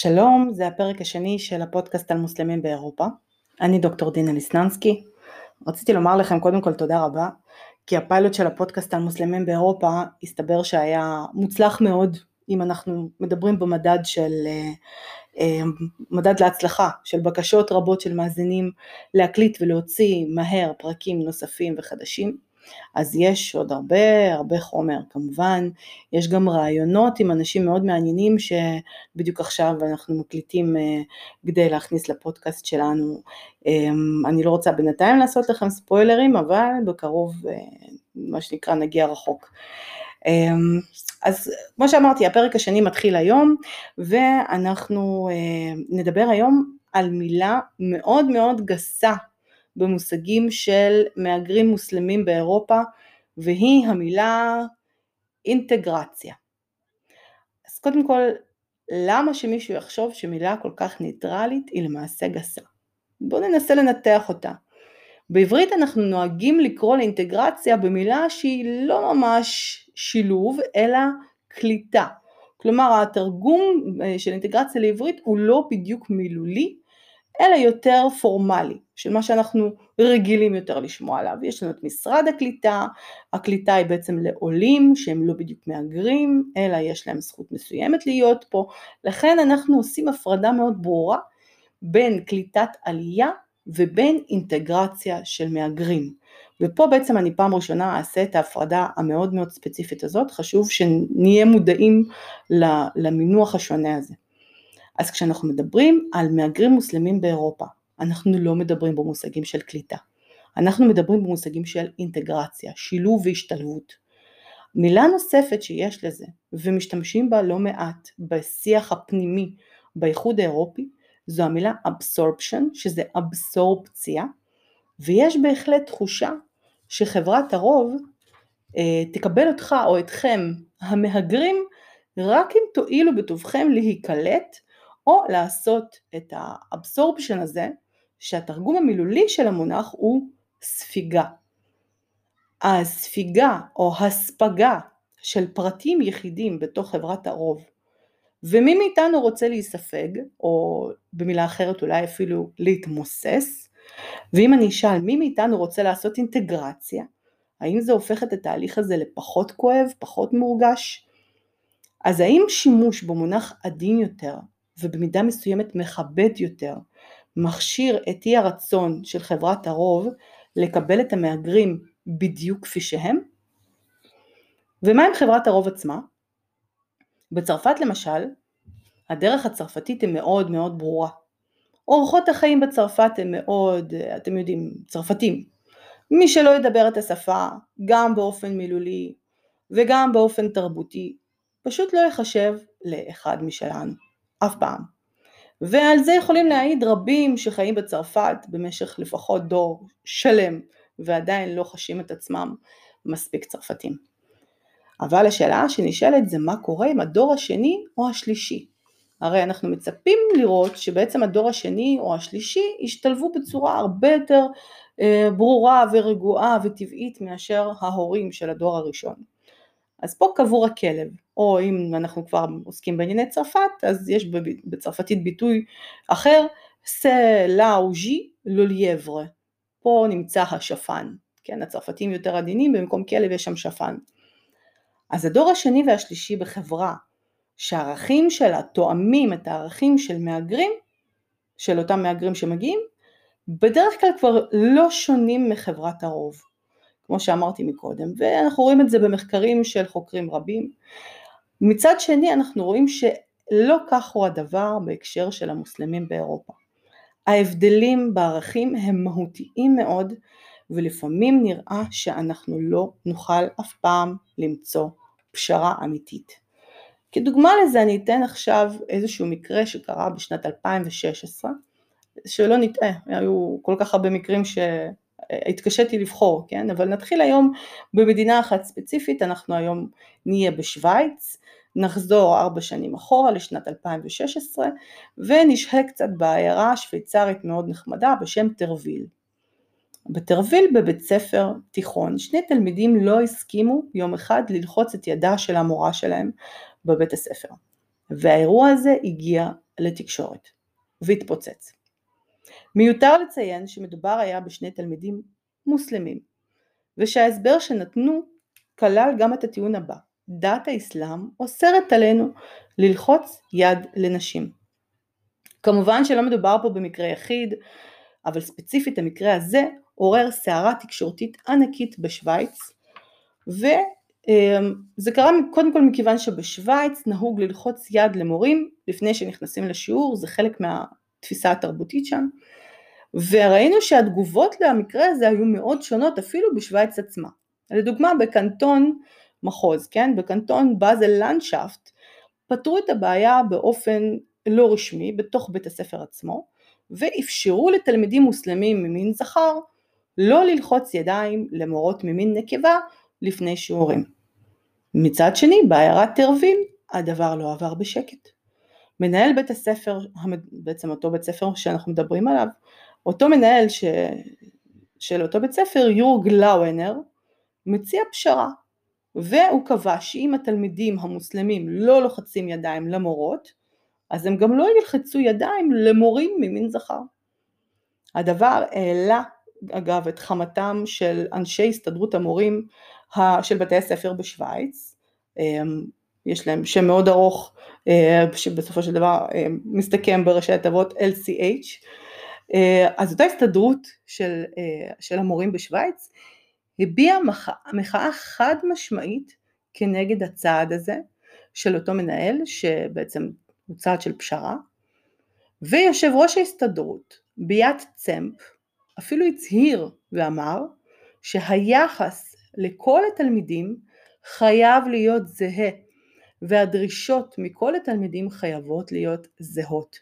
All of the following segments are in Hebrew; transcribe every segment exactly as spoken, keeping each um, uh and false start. שלום, זה הפרק השני של הפודקאסט על מוסלמים באירופה. אני דוקטור דין אליסננסקי. רציתי לומר לכם קודם כל תודה רבה, כי הפיילוט של הפודקאסט על מוסלמים באירופה הסתבר שהיה מוצלח מאוד, אם אנחנו מדברים במדד של, מדד להצלחה, של בקשות רבות של מאזינים להקליט ולהוציא מהר פרקים נוספים וחדשים. אז יש עוד הרבה, הרבה חומר כמובן, יש גם רעיונות עם אנשים מאוד מעניינים שבדיוק עכשיו אנחנו מקליטים כדי להכניס לפודקאסט שלנו. אני לא רוצה בינתיים לעשות לכם ספוילרים, אבל בקרוב מה שנקרא נגיע רחוק. אז כמו שאמרתי, הפרק השני מתחיל היום, ואנחנו נדבר היום על מילה מאוד מאוד גסה, במושגים של מהגרים מוסלמים באירופה, והיא המילה אינטגרציה. אז קודם כל, למה שמישהו יחשוב שמילה כל כך ניטרלית היא למעשה גסה? בואו ננסה לנתח אותה. בעברית אנחנו נוהגים לקרוא לאינטגרציה במילה שהיא לא ממש שילוב, אלא קליטה. כלומר, התרגום של אינטגרציה לעברית הוא לא בדיוק מילולי, אלא יותר פורמלי, של מה שאנחנו רגילים יותר לשמוע עליו. יש לנו את משרד הקליטה, הקליטה היא בעצם לעולים, שהם לא בדיוק מהגרים, אלא יש להם זכות מסוימת להיות פה, לכן אנחנו עושים הפרדה מאוד ברורה, בין קליטת עלייה, ובין אינטגרציה של מהגרים. ופה בעצם אני פעם ראשונה אעשה את ההפרדה המאוד מאוד ספציפית הזאת, חשוב שנהיה מודעים למינוח השונה הזה. אז כשאנחנו מדברים על מהגרים מוסלמים באירופה, אנחנו לא מדברים במושגים של קליטה. אנחנו מדברים במושגים של אינטגרציה, שילוב והשתלבות. מילה נוספת שיש לזה, ומשתמשים בה לא מעט, בשיח הפנימי, באיחוד האירופי, זו המילה absorption, שזה אבסורפציה, ויש בהחלט תחושה שחברת הרוב אה, תקבל אותך או אתכם, המהגרים, רק אם תועילו בטובכם להיקלט, או לעשות את האבסורפשן הזה, שהתרגום המילולי של המונח הוא ספיגה. הספיגה או הספגה של פרטים יחידים בתוך חברת הרוב, ומי מאיתנו רוצה להיספג, או במילה אחרת אולי אפילו להתמוסס, ואם אני אשאל מי מאיתנו רוצה לעשות אינטגרציה, האם זה הופך את התהליך הזה לפחות כואב, פחות מורגש? אז האם שימוש במונח עדין יותר, ובמידה מסוימת מכבד יותר, מכשיר את אי הרצון של חברת הרוב לקבל את המהגרים בדיוק כפי שהם? ומה עם חברת הרוב עצמה? בצרפת למשל, הדרך הצרפתית היא מאוד מאוד ברורה. אורחות החיים בצרפת הם מאוד, אתם יודעים, צרפתים. מי שלא ידבר את השפה, גם באופן מילולי וגם באופן תרבותי, פשוט לא יחשב לאחד משלנו. אף פעם. ועל זה יכולים להעיד רבים שחיים בצרפת במשך לפחות דור שלם, ועדיין לא חשים את עצמם מספיק צרפתים. אבל השאלה שנשאלת זה מה קורה עם הדור השני או השלישי. הרי אנחנו מצפים לראות שבעצם הדור השני או השלישי השתלבו בצורה הרבה יותר ברורה ורגועה וטבעית מאשר ההורים של הדור הראשון. אז פה קבור הכלב, או אם אנחנו כבר עוסקים בענייני צרפת, אז יש בצרפתית ביטוי אחר, זה לאוג'י לולייברה, פה נמצא השפן, כן, הצרפתים יותר עדינים, במקום כלב יש שם שפן. אז הדור השני והשלישי בחברה, שהערכים שלה תואמים את הערכים של מהגרים, של אותם מהגרים שמגיעים, בדרך כלל כבר לא שונים מחברת הרוב. כמו שאמרתי מקודם, ואנחנו רואים את זה במחקרים של חוקרים רבים. מצד שני, אנחנו רואים שלא כך הוא הדבר בהקשר של המוסלמים באירופה. ההבדלים בערכים הם מהותיים מאוד, ולפעמים נראה שאנחנו לא נוכל אף פעם למצוא פשרה אמיתית. כדוגמה לזה אני אתן עכשיו איזשהו מקרה שקרה בשנת אלפיים ושש עשרה, שלא נטעה, היו כל כך הרבה מקרים ש... התקשיתי לבחור, כן? אבל נתחיל היום במדינה אחת ספציפית, אנחנו היום נהיה בשוויץ, נחזור ארבע שנים אחורה לשנת אלפיים ושש עשרה, ונשהה קצת בעיירה שוויצרית מאוד נחמדה בשם תרוויל. בתרוויל בבית ספר תיכון, שני תלמידים לא הסכימו יום אחד ללחוץ את ידה של המורה שלהם בבית הספר. והאירוע הזה הגיע לתקשורת והתפוצץ. מיותר לציין שמדובר היה בשני תלמידים מוסלמים, ושההסבר שנתנו כלל גם את הטיעון הבא: דת האסלאם אוסרת עלינו ללחוץ יד לנשים. כמובן שלא מדובר פה במקרה יחיד, אבל ספציפית המקרה הזה עורר סערה תקשורתית ענקית בשוויץ, וזה קרה קודם כל מכיוון שבשוויץ נהוג ללחוץ יד למורים לפני שנכנסים לשיעור, זה חלק מהתפיסה התרבותית שם, וראינו שהתגובות למקרה הזה היו מאוד שונות אפילו בשוויץ עצמה. לדוגמה, בקנטון מחוז, כן? בקנטון באזל-לנדשאפט, פתרו את הבעיה באופן לא רשמי בתוך בית הספר עצמו, ואפשרו לתלמידים מוסלמים ממין זכר לא ללחוץ ידיים למורות ממין נקבה לפני שיעורים. מצד שני, בעיירת תרוויל, הדבר לא עבר בשקט. מנהל בית הספר, בעצם אותו בית ספר שאנחנו מדברים עליו, אותו מנהל ש... של אותו בית ספר, יורג לאוונר, מציע פשרה, והוא קבע שאם התלמידים המוסלמים לא לוחצים ידיים למורות, אז הם גם לא ילחצו ידיים למורים ממין זכר. הדבר העלה, אגב, את חמתם של אנשי הסתדרות המורים של בתי הספר בשוויץ, יש להם שם מאוד ארוך, שבסופו של דבר מסתכם בראשי התיבות אל סי אייץ', אז אותה הסתדרות של, של המורים בשוויץ, הביעה מחאה, מחאה חד משמעית כנגד הצעד הזה של אותו מנהל, שבעצם הוא צעד של פשרה, ויושב ראש ההסתדרות ביאת צמפ אפילו הצהיר ואמר שהיחס לכל התלמידים חייב להיות זהה, והדרישות מכל התלמידים חייבות להיות זהות,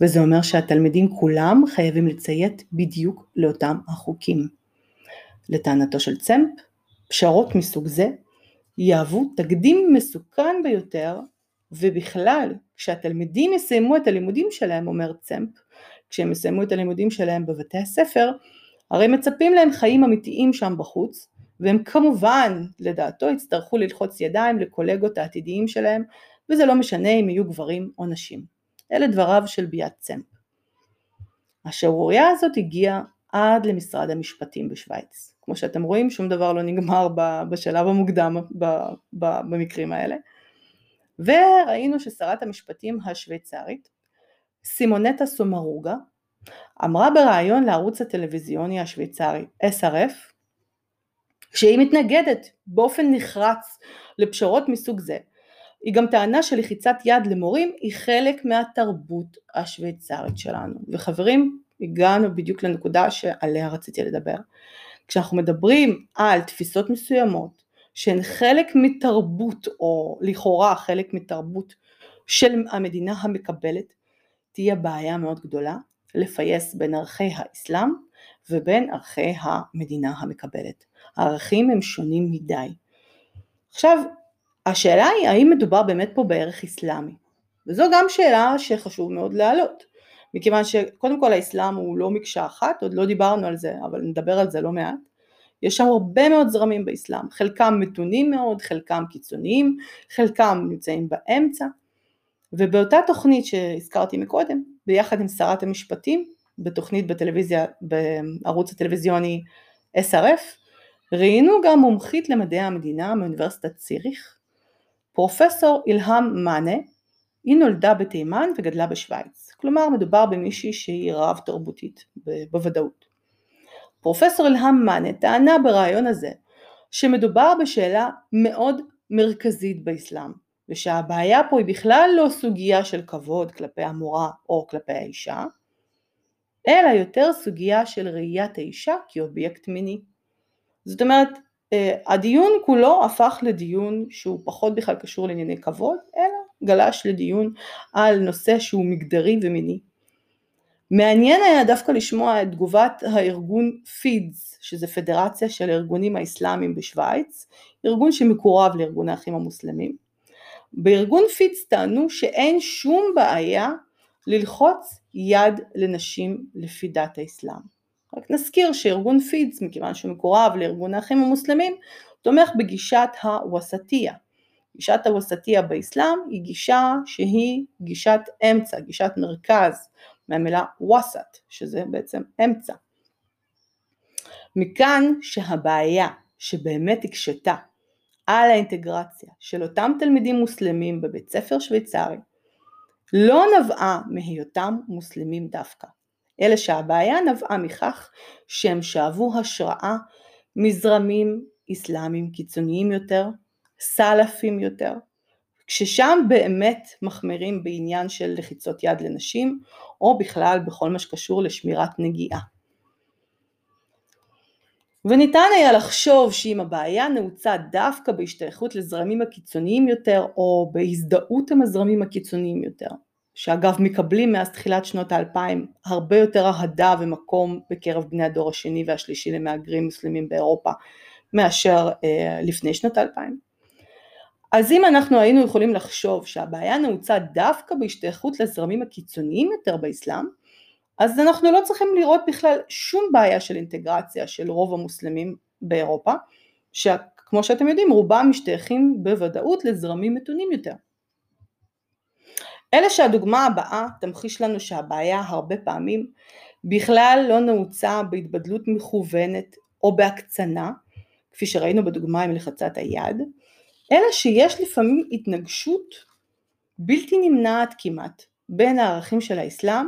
וזה אומר שהתלמידים כולם חייבים לציית בדיוק לאותם החוקים. לטענתו של צמפ, פשרות מסוג זה יהוו תקדים מסוכן ביותר, ובכלל, כשהתלמידים יסיימו את הלימודים שלהם, אומר צמפ, כשהם יסיימו את הלימודים שלהם בבתי הספר, הרי מצפים להם חיים אמיתיים שם בחוץ, והם כמובן, לדעתו, יצטרכו ללחוץ ידיים לקולגות העתידיים שלהם, וזה לא משנה אם יהיו גברים או נשים. אלה דבריו של ביאת צמפ. השערורייה הזאת הגיעה עד למשרד המשפטים בשוויץ. כמו שאתם רואים, שום דבר לא נגמר בשלב המוקדם במקרים האלה. וראינו ששרת המשפטים השוויצרית, סימונטה סומרוגה, אמרה בראיון לערוץ הטלוויזיוני השוויצרי אס אר אף, שהיא מתנגדת באופן נחרץ לפשרות מסוג זה. היא גם טענה שלחיצת יד למורים היא חלק מהתרבות השוויצרית שלנו. וחברים, הגענו בדיוק לנקודה שעליה רציתי לדבר. כשאנחנו מדברים על תפיסות מסוימות, שהן חלק מתרבות, או לכאורה חלק מתרבות של המדינה המקבלת, תהיה בעיה מאוד גדולה לפייס בין ערכי האסלאם ובין ערכי המדינה המקבלת. הערכים הם שונים מדי. עכשיו, השאלה היא, האם מדובר באמת פה בערך אסלאמי? וזו גם שאלה שחשוב מאוד להעלות. מכיוון שקודם כל האסלאם הוא לא מקשה אחת, עוד לא דיברנו על זה, אבל נדבר על זה לא מעט. יש שם הרבה מאוד זרמים באסלאם, חלקם מתונים מאוד, חלקם קיצוניים, חלקם נמצאים באמצע, ובאותה תוכנית שהזכרתי מקודם, ביחד עם שרת המשפטים, בתוכנית בטלוויזיה, בערוץ הטלוויזיוני אס אר אף, ראינו גם מומחית למדעי המדינה מאוניברסיטת ציריך, פרופסור אילהם מנה, היא נולדה בתימן וגדלה בשוויץ, כלומר מדובר במישהי שהיא רב תרבותית בוודאות. פרופסור אילהם מנה טענה ברעיון הזה שמדובר בשאלה מאוד מרכזית באסלאם, ושהבעיה פה היא בכלל לא סוגיה של כבוד כלפי המורה או כלפי האישה, אלא יותר סוגיה של ראיית האישה כאובייקט מיני. זאת אומרת, הדיון כולו הפך לדיון שהוא פחות בכלל קשור לענייני כבוד, אלא גלש לדיון על נושא שהוא מגדרי ומיני. מעניין היה דווקא לשמוע את תגובת הארגון פידס, שזה פדרציה של הארגונים האסלאמיים בשוויץ, ארגון שמקורב לארגון האחים המוסלמים. בארגון פידס טענו שאין שום בעיה ללחוץ יד לנשים לפי דת האסלאם. רק נזכיר שארגון פידס, מכיוון שהוא מקורב לארגון האחים המוסלמים, תומך בגישת הווסטיה, גישת הווסטיה באסלאם היא גישה שהיא גישת אמצע, גישת מרכז, מהמילה ווסט, שזה בעצם אמצע. מכאן שהבעיה שבאמת הקשתה על האינטגרציה של אותם תלמידים מוסלמים בבית ספר שוויצרי, לא נבעה מהיותם מוסלמים דווקא, אלא שהבעיה נבעה מכך שהם שאבו השראה מזרמים אסלאמים קיצוניים יותר, סלאפים יותר, כששם באמת מחמירים בעניין של לחיצות יד לנשים, או בכלל בכל מה שקשור לשמירת נגיעה. וניתן היה לחשוב שאם הבעיה נעוצה דווקא בהשתייכות לזרמים הקיצוניים יותר, או בהזדהות עם הזרמים הקיצוניים יותר, שאגב מקבלים מאז תחילת שנות האלפיים הרבה יותר אהדה ומקום בקרב בני הדור השני והשלישי למהגרים מוסלמים באירופה, מאשר אה, לפני שנות האלפיים. אז אם אנחנו היינו יכולים לחשוב שהבעיה נעוצה דווקא בהשתייכות לזרמים הקיצוניים יותר באסלאם, אז אנחנו לא צריכים לראות בכלל שום בעיה של אינטגרציה של רוב המוסלמים באירופה, שכמו שאתם יודעים, רובם משתייכים בוודאות לזרמים מתונים יותר. אלא שהדוגמה הבאה תמחיש לנו שהבעיה הרבה פעמים בכלל לא נעוצה בהתבדלות מכוונת או בהקצנה, כפי שראינו בדוגמה עם לחצת היד, אלא שיש לפעמים התנגשות בלתי נמנעת כמעט בין הערכים של האסלאם,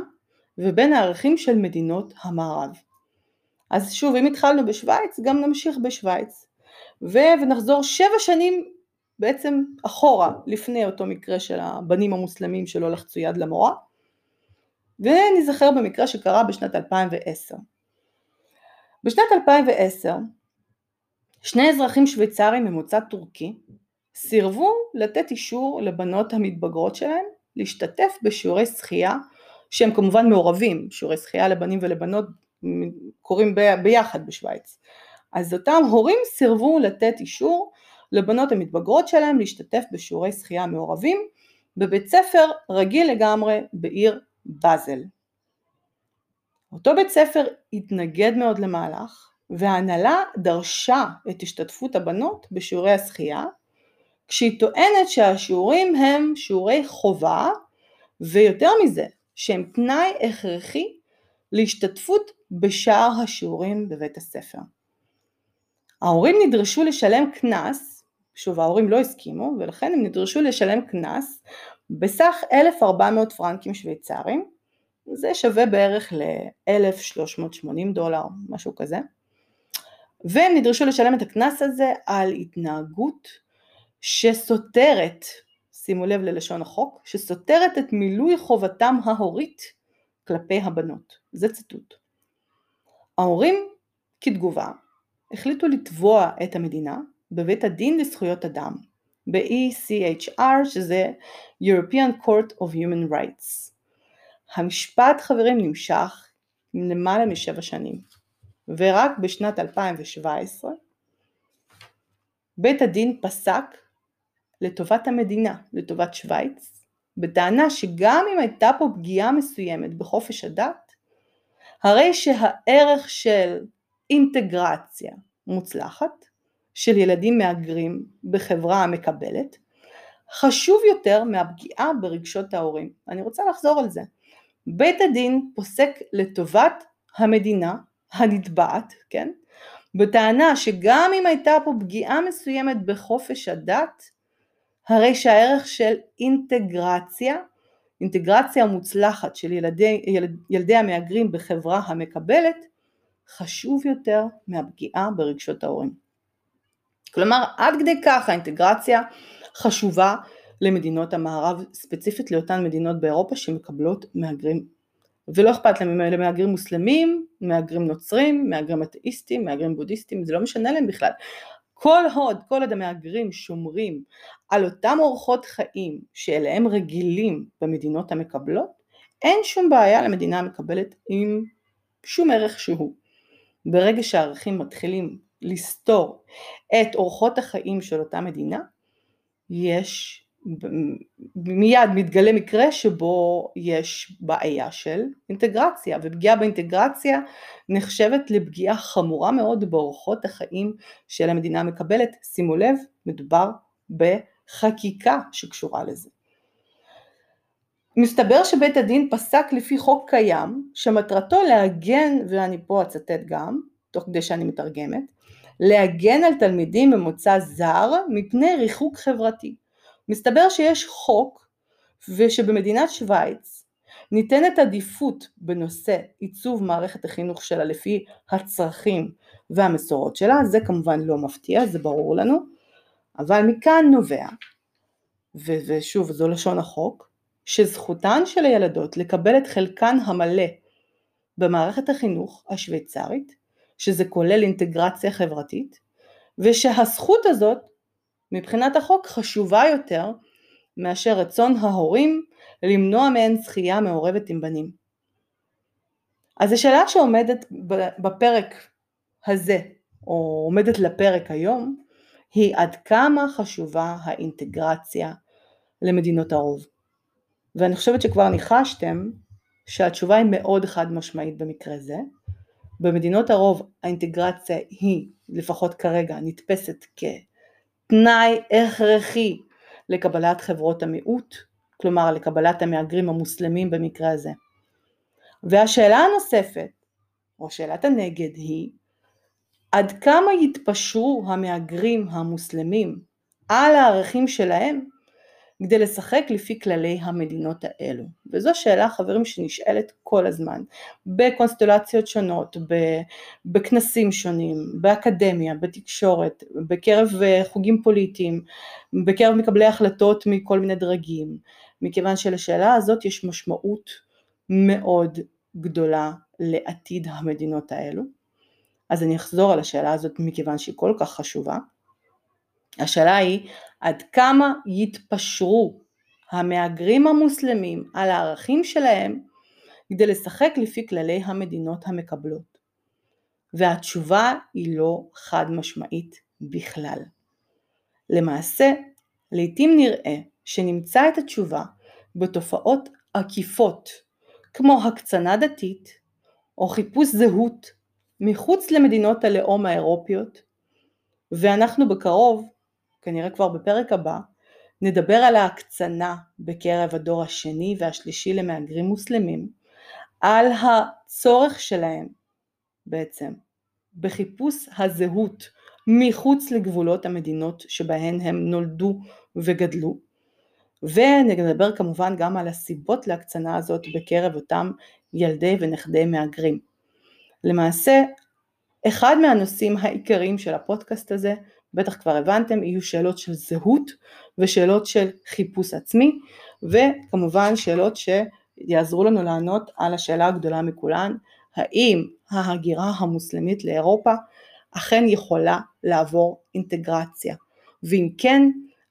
ובין הערכים של מדינות המערב. אז שוב, אם התחלנו בשוויץ, גם נמשיך בשוויץ, ונחזור שבע שנים בעצם אחורה, לפני אותו מקרה של הבנים המוסלמים שלא לחצו יד למורה, ונזכר במקרה שקרה בשנת אלפיים ועשר. בשנת אלפיים ועשר, שני אזרחים שוויצרים ממוצא טורקי, סירבו לתת אישור לבנות המתבגרות שלהם, להשתתף בשיעורי שחייה, שהם כמובן מעורבים, שיעורי שחייה לבנים ולבנות קוראים ביחד בשוויץ. אז אותם הורים סירבו לתת אישור לבנות המתבגרות שלהם להשתתף בשיעורי שחייה מעורבים, בבית ספר רגיל לגמרי בעיר בזל. אותו בית ספר התנגד מאוד למהלך, וההנהלה דרשה את השתתפות הבנות בשיעורי השחייה, כשהיא טוענת שהשיעורים הם שיעורי חובה, ויותר מזה, שהם תנאי הכרחי להשתתפות בשאר השיעורים בבית הספר. ההורים נדרשו לשלם קנס, שוב ההורים לא הסכימו, ולכן הם נדרשו לשלם קנס בסך אלף וארבע מאות פרנקים שוויצרים, זה שווה בערך ל-אלף שלוש מאות שמונים דולר, משהו כזה, והם נדרשו לשלם את הקנס הזה על התנהגות שסותרת, שימו לב ללשון החוק, שסותרת את מילוי חובתם ההורית כלפי הבנות. זה ציטוט. ההורים, כתגובה, החליטו לתבוע את המדינה בבית הדין לזכויות אדם, ב-E C H R, שזה European Court of Human Rights. המשפט, חברים, נמשך למעלה משבע שנים, ורק בשנת אלפיים ושבע עשרה, בית הדין פסק לטובת המדינה, לטובת שוויץ, בטענה שגם אם הייתה פה פגיעה מסוימת בחופש הדת, הרי שהערך של אינטגרציה מוצלחת, של ילדים מאגרים בחברה המקבלת, חשוב יותר מהפגיעה ברגשות ההורים. אני רוצה לחזור על זה. בית הדין פוסק לטובת המדינה הנתבעת, כן? בטענה שגם אם הייתה פה פגיעה מסוימת בחופש הדת, הרי שהערך של אינטגרציה, אינטגרציה מוצלחת של ילדי, ילד, ילדי המאגרים בחברה המקבלת, חשוב יותר מהפגיעה ברגשות ההורים. כלומר, עד כדי כך האינטגרציה חשובה למדינות המערב, ספציפית לאותן מדינות באירופה שמקבלות מאגרים. ולא אכפת להם, אלה מאגרים מוסלמים, מאגרים נוצרים, מאגרים אתאיסטים, מאגרים בודהיסטים, זה לא משנה להם בכלל. כל עוד, כל עוד המאגרים שומרים על אותם אורחות חיים שאליהם רגילים במדינות המקבלות, אין שום בעיה למדינה המקבלת עם שום ערך שהוא. ברגע שהערכים מתחילים לסתור את אורחות החיים של אותה מדינה, יש, מיד מתגלה מקרה שבו יש בעיה של אינטגרציה, ופגיעה באינטגרציה נחשבת לפגיעה חמורה מאוד באורחות החיים של המדינה המקבלת. שימו לב, מדובר חקיקה שקשורה לזה. מסתבר שבית הדין פסק לפי חוק קיים, שמטרתו להגן, ואני פה אצטט גם, תוך כדי שאני מתרגמת, להגן על תלמידים ממוצא זר מפני ריחוק חברתי. מסתבר שיש חוק, ושבמדינת שוויץ ניתנת עדיפות בנושא עיצוב מערכת החינוך שלה לפי הצרכים והמסורות שלה, זה כמובן לא מפתיע, זה ברור לנו, אבל מכאן נובע, ו- ושוב זו לשון החוק, שזכותן של הילדות לקבל את חלקן המלא במערכת החינוך השוויצרית, שזה כולל אינטגרציה חברתית, ושהזכות הזאת מבחינת החוק חשובה יותר מאשר רצון ההורים למנוע מהן זכייה מעורבת עם בנים. אז השאלה שעומדת בפרק הזה, או עומדת לפרק היום, היא עד כמה חשובה האינטגרציה למדינות הרוב. ואני חושבת שכבר ניחשתם שהתשובה היא מאוד חד משמעית במקרה זה. במדינות הרוב האינטגרציה היא, לפחות כרגע, נתפסת כתנאי הכרחי לקבלת חברות המיעוט, כלומר לקבלת המהגרים המוסלמים במקרה הזה. והשאלה הנוספת, או שאלת הנגד היא, עד כמה יתפשרו המהגרים המוסלמים על הערכים שלהם, כדי לשחק לפי כללי המדינות האלו. וזו שאלה, חברים, שנשאלת כל הזמן, בקונסטלציות שונות, בכנסים שונים, באקדמיה, בתקשורת, בקרב חוגים פוליטיים, בקרב מקבלי החלטות מכל מיני דרגים, מכיוון שלשאלה הזאת יש משמעות מאוד גדולה לעתיד המדינות האלו. אז אני אחזור על השאלה הזאת מכיוון שהיא כל כך חשובה. השאלה היא, עד כמה יתפשרו המהגרים המוסלמים על הערכים שלהם כדי לשחק לפי כללי המדינות המקבלות? והתשובה היא לא חד משמעית בכלל. למעשה, לעתים נראה שנמצא את התשובה בתופעות עקיפות, כמו הקצנה דתית או חיפוש זהות מחוץ למדינות הלאום האירופיות, ואנחנו בקרוב, כנראה כבר בפרק הבא, נדבר על ההקצנה בקרב הדור השני והשלישי למהגרים מוסלמים, על הצורך שלהם בעצם בחיפוש הזהות מחוץ לגבולות המדינות שבהן הם נולדו וגדלו, ונדבר כמובן גם על הסיבות להקצנה הזאת בקרב אותם ילדי ונכדי מהגרים. למעשה, אחד מהנושאים העיקריים של הפודקאסט הזה, בטח כבר הבנתם, יהיו שאלות של זהות ושאלות של חיפוש עצמי, וכמובן שאלות שיעזרו לנו לענות על השאלה הגדולה מכולן, האם ההגירה המוסלמית לאירופה אכן יכולה לעבור אינטגרציה? ואם כן,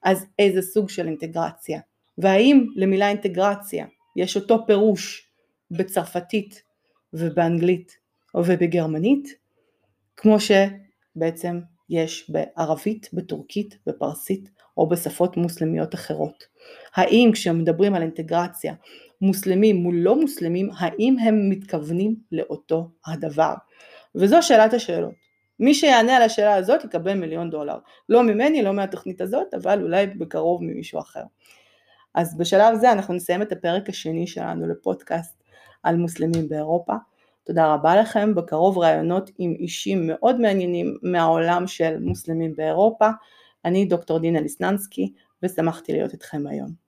אז איזה סוג של אינטגרציה? והאם למילה אינטגרציה יש אותו פירוש בצרפתית ובאנגלית ובגרמנית, כמו שבעצם יש בערבית, בטורקית, בפרסית או בשפות מוסלמיות אחרות. האם כשמדברים על אינטגרציה, מוסלמים מול לא מוסלמים, האם הם מתכוונים לאותו הדבר? וזו שאלת השאלות. מי שיענה על השאלה הזאת יקבל מיליון דולר. לא ממני, לא מהתוכנית הזאת, אבל אולי בקרוב ממישהו אחר. אז בשלב זה אנחנו נסיים את הפרק השני שלנו לפודקאסט על מוסלמים באירופה. תודה רבה לכם, בקרוב רעיונות עם אישים מאוד מעניינים מהעולם של מוסלמים באירופה. אני דוקטור דין אליסננסקי, ושמחתי להיות איתכם היום.